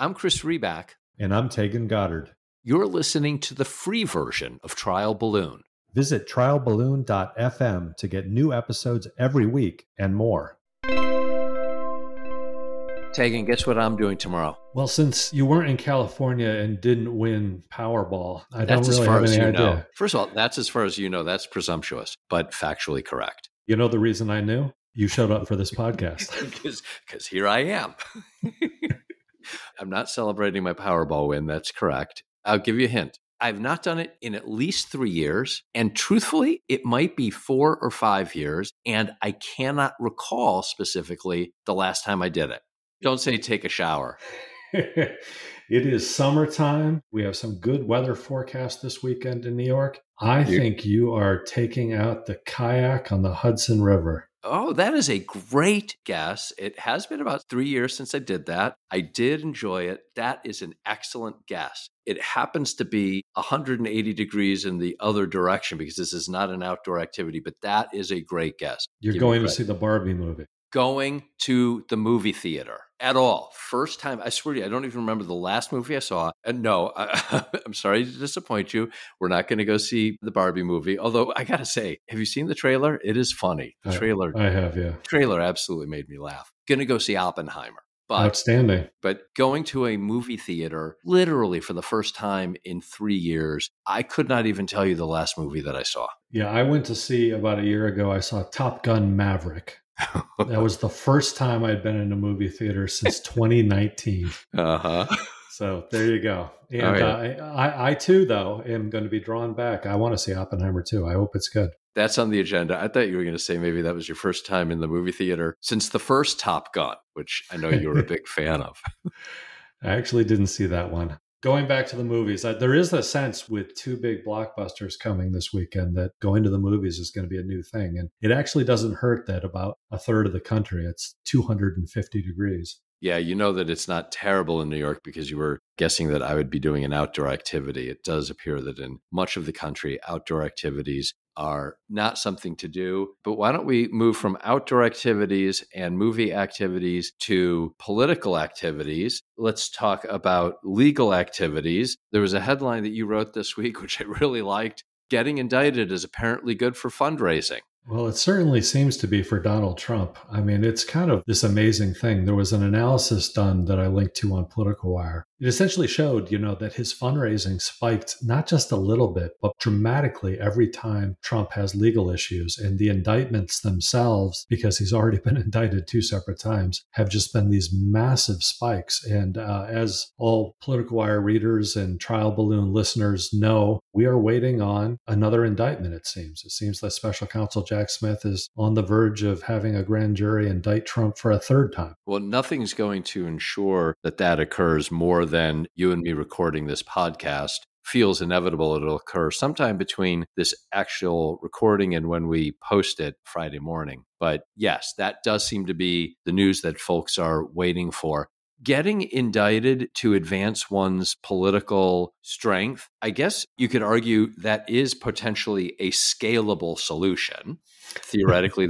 I'm Chris Riback. And I'm Taegan Goddard. You're listening to the free version of Trial Balloon. Visit trialballoon.fm to get new episodes every week and more. Taegan, guess what I'm doing tomorrow? Well, since you weren't in California and didn't win Powerball, I don't really have any idea. First of all, that's as far as you know. That's presumptuous, but factually correct. You know the reason I knew? You showed up for this podcast. Because here I am. I'm not celebrating my Powerball win. That's correct. I'll give you a hint. I've not done it in at least 3 years. And truthfully, it might be 4 or 5 years. And I cannot recall specifically the last time I did it. Don't say take a shower. It is summertime. We have some good weather forecast this weekend in New York. I think you are taking out the kayak on the Hudson River. Oh, that is a great guess. It has been about 3 years since I did that. I did enjoy it. That is an excellent guess. It happens to be 180 degrees in the other direction because this is not an outdoor activity, but that is a great guess. You're going to see the Barbie movie. Going to the movie theater at all. First time, I swear to you, I don't even remember the last movie I saw. And no, I'm sorry to disappoint you. We're not going to go see the Barbie movie. Although I got to say, have you seen the trailer? It is funny. The trailer. I have, yeah. The trailer absolutely made me laugh. Going to go see Oppenheimer. Outstanding. But going to a movie theater, literally for the first time in 3 years, I could not even tell you the last movie that I saw. Yeah, I went to see about a year ago, I saw Top Gun Maverick. That was the first time I'd been in a movie theater since 2019. So there you go. And I too, though, am going to be drawn back. I want to see Oppenheimer too. I hope it's good. That's on the agenda. I thought you were going to say maybe that was your first time in the movie theater since the first Top Gun, which I know you were a big fan of. I actually didn't see that one. Going back to the movies, there is a sense with two big blockbusters coming this weekend that going to the movies is going to be a new thing. And it actually doesn't hurt that about a third of the country, it's 250 degrees. Yeah, you know that it's not terrible in New York because you were guessing that I would be doing an outdoor activity. It does appear that in much of the country, outdoor activities are not something to do. But why don't we move from outdoor activities and movie activities to political activities? Let's talk about legal activities. There was a headline that you wrote this week, which I really liked. Getting indicted is apparently good for fundraising. Well, it certainly seems to be for Donald Trump. I mean, it's kind of this amazing thing. There was an analysis done that I linked to on Political Wire. It essentially showed, you know, that his fundraising spiked not just a little bit, but dramatically every time Trump has legal issues. And the indictments themselves, because he's already been indicted 2 separate times, have just been these massive spikes. And as all Political Wire readers and Trial Balloon listeners know, we are waiting on another indictment, it seems. It seems that special counsel Jack Smith is on the verge of having a grand jury indict Trump for a 3rd time. Well, nothing's going to ensure that that occurs more than you and me recording this podcast. Feels inevitable it'll occur sometime between this actual recording and when we post it Friday morning. But yes, that does seem to be the news that folks are waiting for. Getting indicted to advance one's political strength, I guess you could argue that is potentially a scalable solution, theoretically,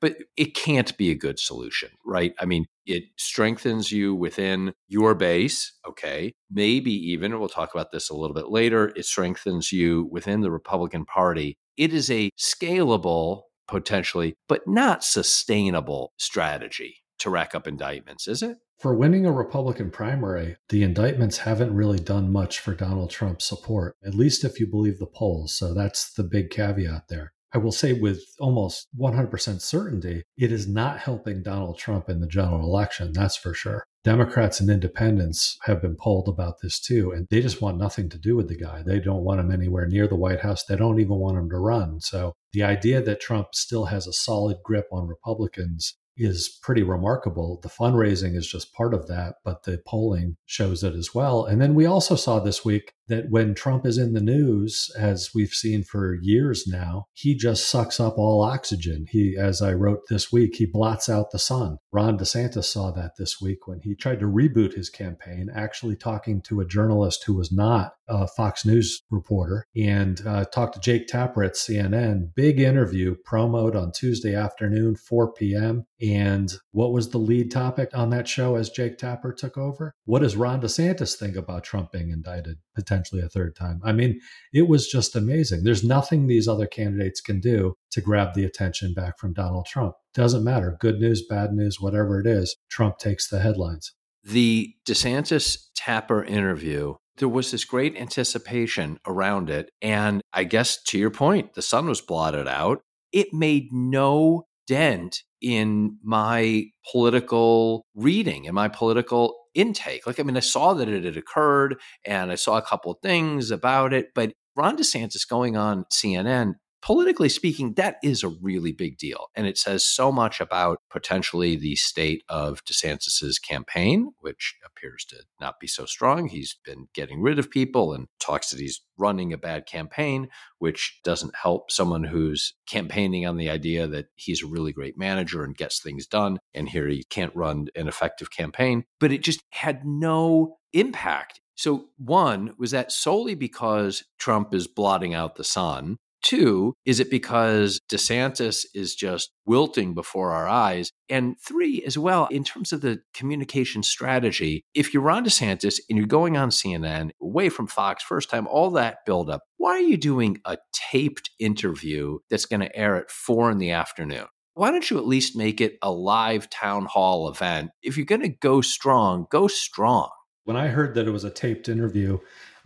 but it can't be a good solution, right? I mean, it strengthens you within your base, okay? Maybe even, and we'll talk about this a little bit later, it strengthens you within the Republican Party. It is a scalable, potentially, but not sustainable strategy to rack up indictments, is it? For winning a Republican primary, the indictments haven't really done much for Donald Trump's support, at least if you believe the polls. So that's the big caveat there. I will say with almost 100% certainty, it is not helping Donald Trump in the general election, that's for sure. Democrats and independents have been polled about this too, and they just want nothing to do with the guy. They don't want him anywhere near the White House. They don't even want him to run. So the idea that Trump still has a solid grip on Republicans is pretty remarkable. The fundraising is just part of that, but the polling shows it as well. And then we also saw this week that when Trump is in the news, as we've seen for years now, he just sucks up all oxygen. He, as I wrote this week, he blots out the sun. Ron DeSantis saw that this week when he tried to reboot his campaign, actually talking to a journalist who was not a Fox News reporter, and talked to Jake Tapper at CNN. Big interview, promoed on Tuesday afternoon, 4 p.m., And what was the lead topic on that show as Jake Tapper took over? What does Ron DeSantis think about Trump being indicted potentially a third time? I mean, it was just amazing. There's nothing these other candidates can do to grab the attention back from Donald Trump. Doesn't matter. Good news, bad news, whatever it is, Trump takes the headlines. The DeSantis-Tapper interview, there was this great anticipation around it. And I guess, to your point, the sun was blotted out. It made no dent in my political reading, in my political intake. Like, I mean, I saw that it had occurred and I saw a couple of things about it, but Ron DeSantis going on CNN, politically speaking, that is a really big deal. And it says so much about potentially the state of DeSantis's campaign, which appears to not be so strong. He's been getting rid of people and talks that he's running a bad campaign, which doesn't help someone who's campaigning on the idea that he's a really great manager and gets things done. And here he can't run an effective campaign, but it just had no impact. So one, was that solely because Trump is blotting out the sun? Two, is it because DeSantis is just wilting before our eyes? And three, as well, in terms of the communication strategy, if you're Ron DeSantis and you're going on CNN, away from Fox, first time, all that buildup, why are you doing a taped interview that's going to air at 4 p.m? Why don't you at least make it a live town hall event? If you're going to go strong, go strong. When I heard that it was a taped interview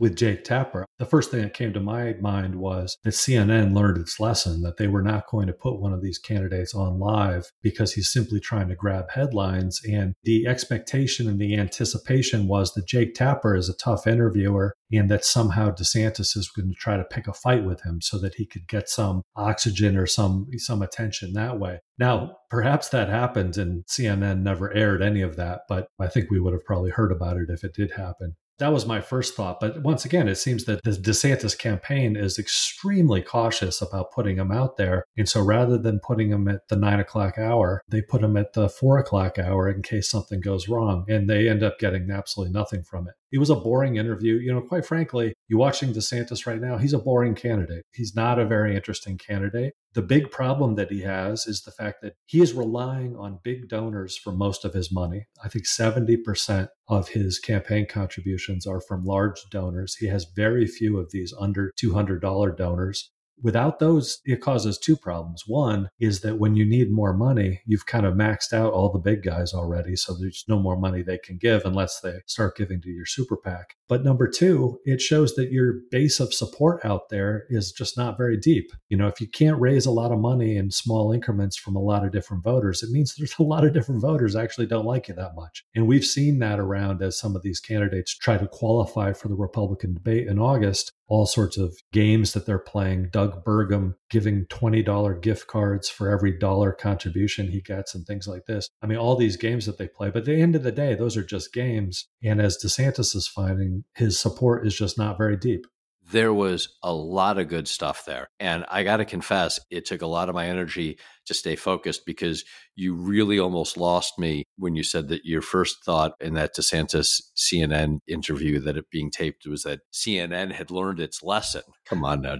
with Jake Tapper, the first thing that came to my mind was that CNN learned its lesson, that they were not going to put one of these candidates on live because he's simply trying to grab headlines. And the expectation and the anticipation was that Jake Tapper is a tough interviewer and that somehow DeSantis is going to try to pick a fight with him so that he could get some oxygen or some attention that way. Now, perhaps that happened and CNN never aired any of that, but I think we would have probably heard about it if it did happen. That was my first thought. But once again, it seems that the DeSantis campaign is extremely cautious about putting him out there. And so rather than putting him at the 9 o'clock hour, they put him at the 4 o'clock hour in case something goes wrong. And they end up getting absolutely nothing from it. It was a boring interview. You know, quite frankly, you're watching DeSantis right now, he's a boring candidate. He's not a very interesting candidate. The big problem that he has is the fact that he is relying on big donors for most of his money. I think 70% of his campaign contributions are from large donors. He has very few of these under $200 donors. Without those, it causes two problems. One is that when you need more money, you've kind of maxed out all the big guys already, so there's no more money they can give unless they start giving to your super PAC. But number two, it shows that your base of support out there is just not very deep. You know, if you can't raise a lot of money in small increments from a lot of different voters, it means there's a lot of different voters actually don't like you that much. And we've seen that around as some of these candidates try to qualify for the Republican debate in August. All sorts of games that they're playing. Doug Burgum giving $20 gift cards for every dollar contribution he gets and things like this. I mean, all these games that they play. But at the end of the day, those are just games. And as DeSantis is finding, his support is just not very deep. There was a lot of good stuff there. And I got to confess, it took a lot of my energy to stay focused because you really almost lost me when you said that your first thought in that DeSantis CNN interview that it being taped was that CNN had learned its lesson. Come on now,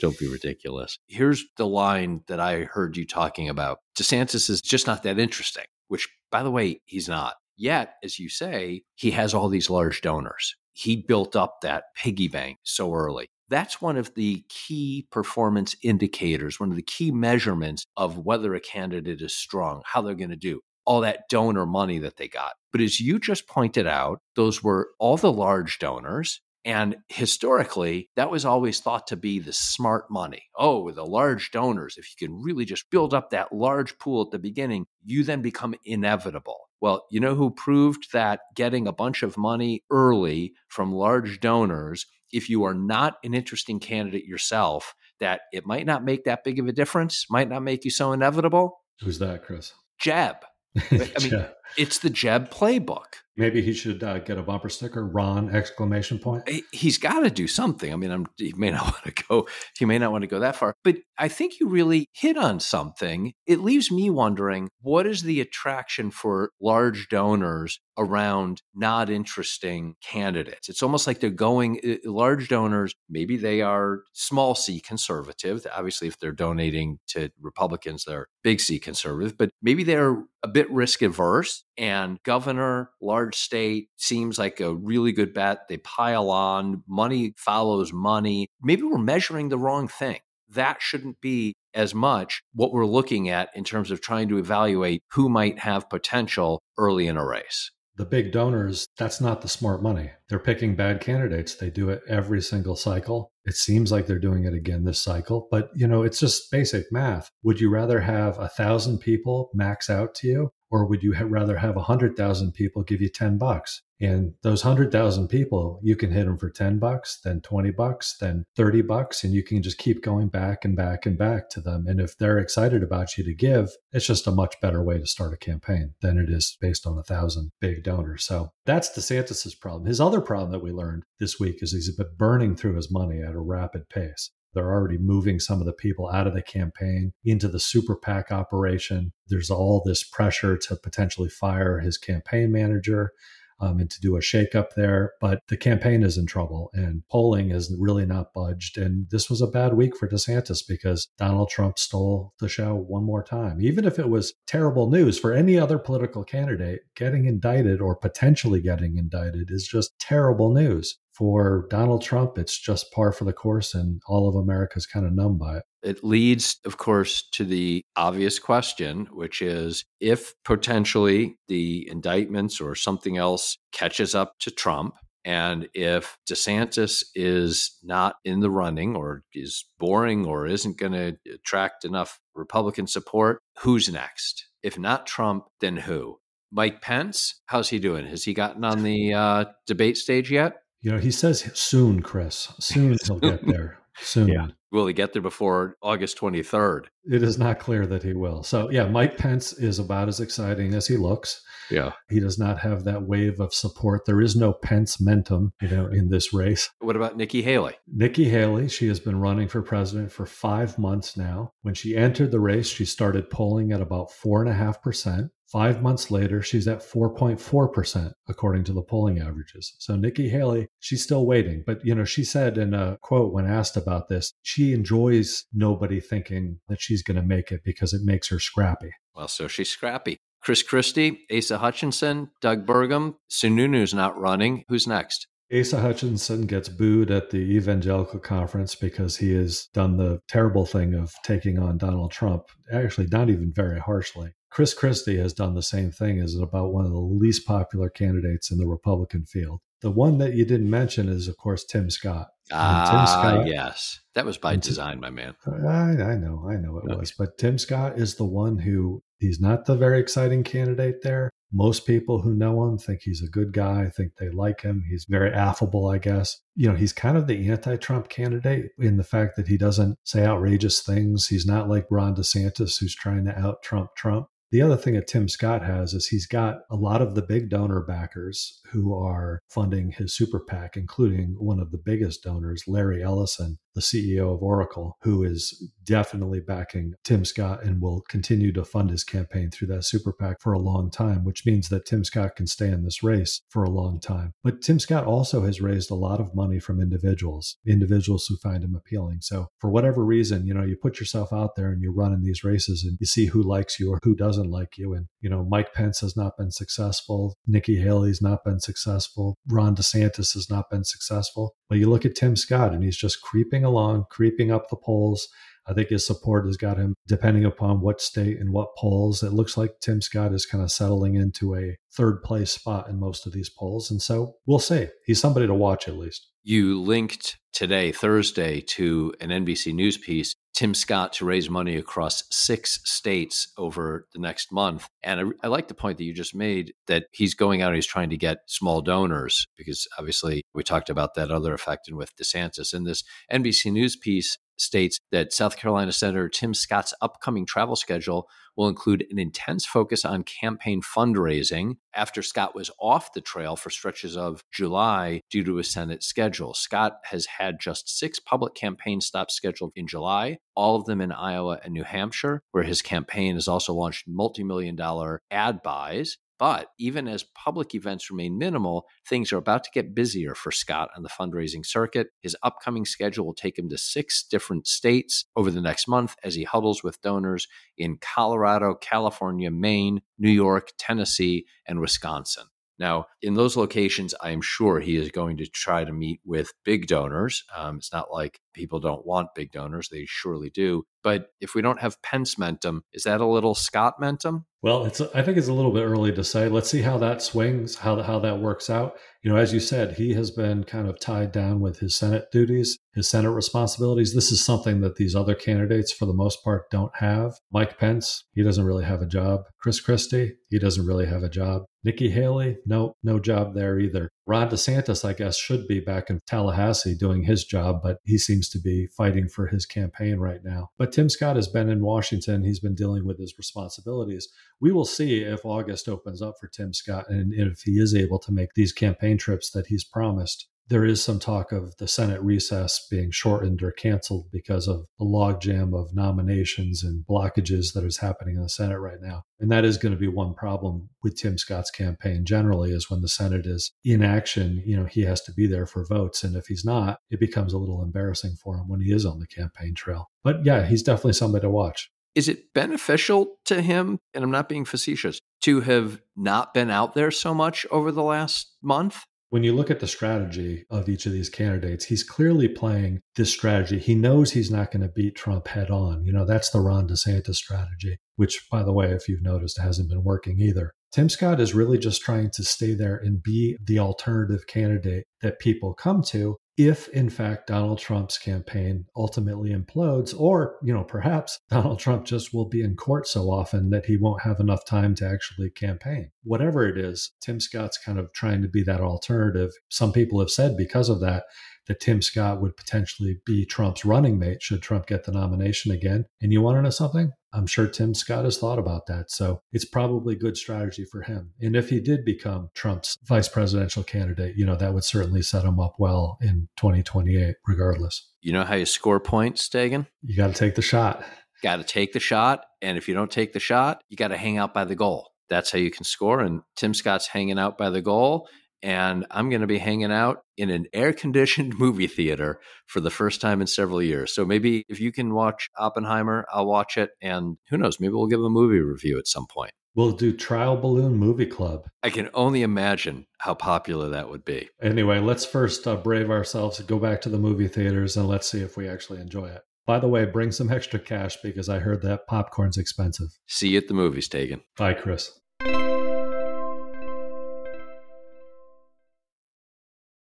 don't be ridiculous. Here's the line that I heard you talking about. DeSantis is just not that interesting, which, by the way, he's not. Yet, as you say, he has all these large donors. He built up that piggy bank so early. That's one of the key performance indicators, one of the key measurements of whether a candidate is strong, how they're going to do, all that donor money that they got. But as you just pointed out, those were all the large donors. And historically, that was always thought to be the smart money. Oh, the large donors, if you can really just build up that large pool at the beginning, you then become inevitable. Well, you know who proved that getting a bunch of money early from large donors, if you are not an interesting candidate yourself, that it might not make that big of a difference, might not make you so inevitable? Who's that, Chris? Jeb. I mean, It's the Jeb playbook. Maybe he should get a bumper sticker, Ron ! He's got to do something. I mean, he may not want to go that far, but I think you really hit on something. It leaves me wondering, what is the attraction for large donors around not interesting candidates? It's almost like they're going, large donors, maybe they are small C conservative. Obviously, if they're donating to Republicans, they're big C conservative, but maybe they're a bit risk averse, and governor, large state seems like a really good bet. They pile on, money follows money. Maybe we're measuring the wrong thing. That shouldn't be as much what we're looking at in terms of trying to evaluate who might have potential early in a race. The big donors, that's not the smart money. They're picking bad candidates. They do it every single cycle. It seems like they're doing it again this cycle, but it's just basic math. Would you rather have 1,000 people max out to you, or would you rather have 100,000 people give you $10? And those 100,000 people, you can hit them for $10, then $20, then $30, and you can just keep going back and back and back to them. And if they're excited about you to give, it's just a much better way to start a campaign than it is based on 1,000 big donors. So that's DeSantis's problem. His other problem that we learned this week is he's been burning through his money at a rapid pace. They're already moving some of the people out of the campaign into the super PAC operation. There's all this pressure to potentially fire his campaign manager and to do a shakeup there. But the campaign is in trouble and polling has really not budged. And this was a bad week for DeSantis because Donald Trump stole the show one more time. Even if it was terrible news for any other political candidate, getting indicted or potentially getting indicted is just terrible news. For Donald Trump, it's just par for the course, and all of America's kind of numb by it. It leads, of course, to the obvious question, which is if potentially the indictments or something else catches up to Trump, and if DeSantis is not in the running or is boring or isn't going to attract enough Republican support, who's next? If not Trump, then who? Mike Pence? How's he doing? Has he gotten on the debate stage yet? He says soon, Chris. Soon he'll get there. Soon. Yeah. Will he get there before August 23rd? It is not clear that he will. So, yeah, Mike Pence is about as exciting as he looks. Yeah. He does not have that wave of support. There is no Pence-mentum, in this race. What about Nikki Haley? Nikki Haley, she has been running for president for 5 months now. When she entered the race, she started polling at about 4.5%. 5 months later, she's at 4.4%, according to the polling averages. So Nikki Haley, she's still waiting. But, she said in a quote when asked about this, she enjoys nobody thinking that she's going to make it because it makes her scrappy. Well, so she's scrappy. Chris Christie, Asa Hutchinson, Doug Burgum, Sununu's not running. Who's next? Asa Hutchinson gets booed at the evangelical conference because he has done the terrible thing of taking on Donald Trump, actually not even very harshly. Chris Christie has done the same thing as about one of the least popular candidates in the Republican field. The one that you didn't mention is, of course, Tim Scott. Yes. That was by design, my man. I know it was. But Tim Scott is the one who, he's not the very exciting candidate there. Most people who know him think he's a good guy, think they like him. He's very affable, I guess. He's kind of the anti-Trump candidate in the fact that he doesn't say outrageous things. He's not like Ron DeSantis, who's trying to out-Trump Trump. The other thing that Tim Scott has is he's got a lot of the big donor backers who are funding his super PAC, including one of the biggest donors, Larry Ellison, the CEO of Oracle, who is definitely backing Tim Scott and will continue to fund his campaign through that super PAC for a long time, which means that Tim Scott can stay in this race for a long time. But Tim Scott also has raised a lot of money from individuals who find him appealing. So for whatever reason, you put yourself out there and you run in these races and you see who likes you or who doesn't like you. And, Mike Pence has not been successful. Nikki Haley's not been successful. Ron DeSantis has not been successful. But you look at Tim Scott and he's just creeping up the polls. I think his support has got him, depending upon what state and what polls, it looks like Tim Scott is kind of settling into a third place spot in most of these polls. And so we'll see. He's somebody to watch at least. You linked today, Thursday, to an NBC News piece, Tim Scott to raise money across 6 states over the next month. And I like the point that you just made that he's going out and he's trying to get small donors because obviously we talked about that other effect and with DeSantis. In this NBC News piece, states that South Carolina Senator Tim Scott's upcoming travel schedule will include an intense focus on campaign fundraising after Scott was off the trail for stretches of July due to his Senate schedule. Scott has had just 6 public campaign stops scheduled in July, all of them in Iowa and New Hampshire, where his campaign has also launched multi-million-dollar ad buys. But even as public events remain minimal, things are about to get busier for Scott on the fundraising circuit. His upcoming schedule will take him to 6 different states over the next month as he huddles with donors in Colorado, California, Maine, New York, Tennessee, and Wisconsin. Now, in those locations, I am sure he is going to try to meet with big donors. It's not like people don't want big donors. They surely do. But if we don't have Pence-mentum, is that a little Scott-mentum? Well, I think it's a little bit early to say. Let's see how that swings, how that works out. You know, as you said, he has been kind of tied down with his Senate duties, his Senate responsibilities. This is something that these other candidates, for the most part, don't have. Mike Pence, he doesn't really have a job. Chris Christie, he doesn't really have a job. Nikki Haley, no job there either. Ron DeSantis, I guess, should be back in Tallahassee doing his job, but he seems to be fighting for his campaign right now. But Tim Scott has been in Washington. He's been dealing with his responsibilities. We will see if August opens up for Tim Scott and if he is able to make these campaign trips that he's promised. There is some talk of the Senate recess being shortened or canceled because of the logjam of nominations and blockages that is happening in the Senate right now. And that is going to be one problem with Tim Scott's campaign generally, is when the Senate is in action, you know, he has to be there for votes. And if he's not, it becomes a little embarrassing for him when he is on the campaign trail. But yeah, he's definitely somebody to watch. Is it beneficial to him, and I'm not being facetious, to have not been out there so much over the last month? When you look at the strategy of each of these candidates, he's clearly playing this strategy. He knows he's not going to beat Trump head on. You know, that's the Ron DeSantis strategy, which, by the way, if you've noticed, hasn't been working either. Tim Scott is really just trying to stay there and be the alternative candidate that people come to if, in fact, Donald Trump's campaign ultimately implodes, or, you know, perhaps Donald Trump just will be in court so often that he won't have enough time to actually campaign. Whatever it is, Tim Scott's kind of trying to be that alternative. Some people have said because of that Tim Scott would potentially be Trump's running mate should Trump get the nomination again. And you want to know something? I'm sure Tim Scott has thought about that. So it's probably good strategy for him. And if he did become Trump's vice presidential candidate, you know, that would certainly set him up well in 2028, regardless. You know how you score points, Taegan? You got to take the shot. Got to take the shot. And if you don't take the shot, you got to hang out by the goal. That's how you can score. And Tim Scott's hanging out by the goal. And I'm going to be hanging out in an air-conditioned movie theater for the first time in several years. So maybe if you can watch Oppenheimer, I'll watch it. And who knows, maybe we'll give a movie review at some point. We'll do Trial Balloon Movie Club. I can only imagine how popular that would be. Anyway, let's first brave ourselves and go back to the movie theaters and let's see if we actually enjoy it. By the way, bring some extra cash because I heard that popcorn's expensive. See you at the movies, Taegan. Bye, Chris.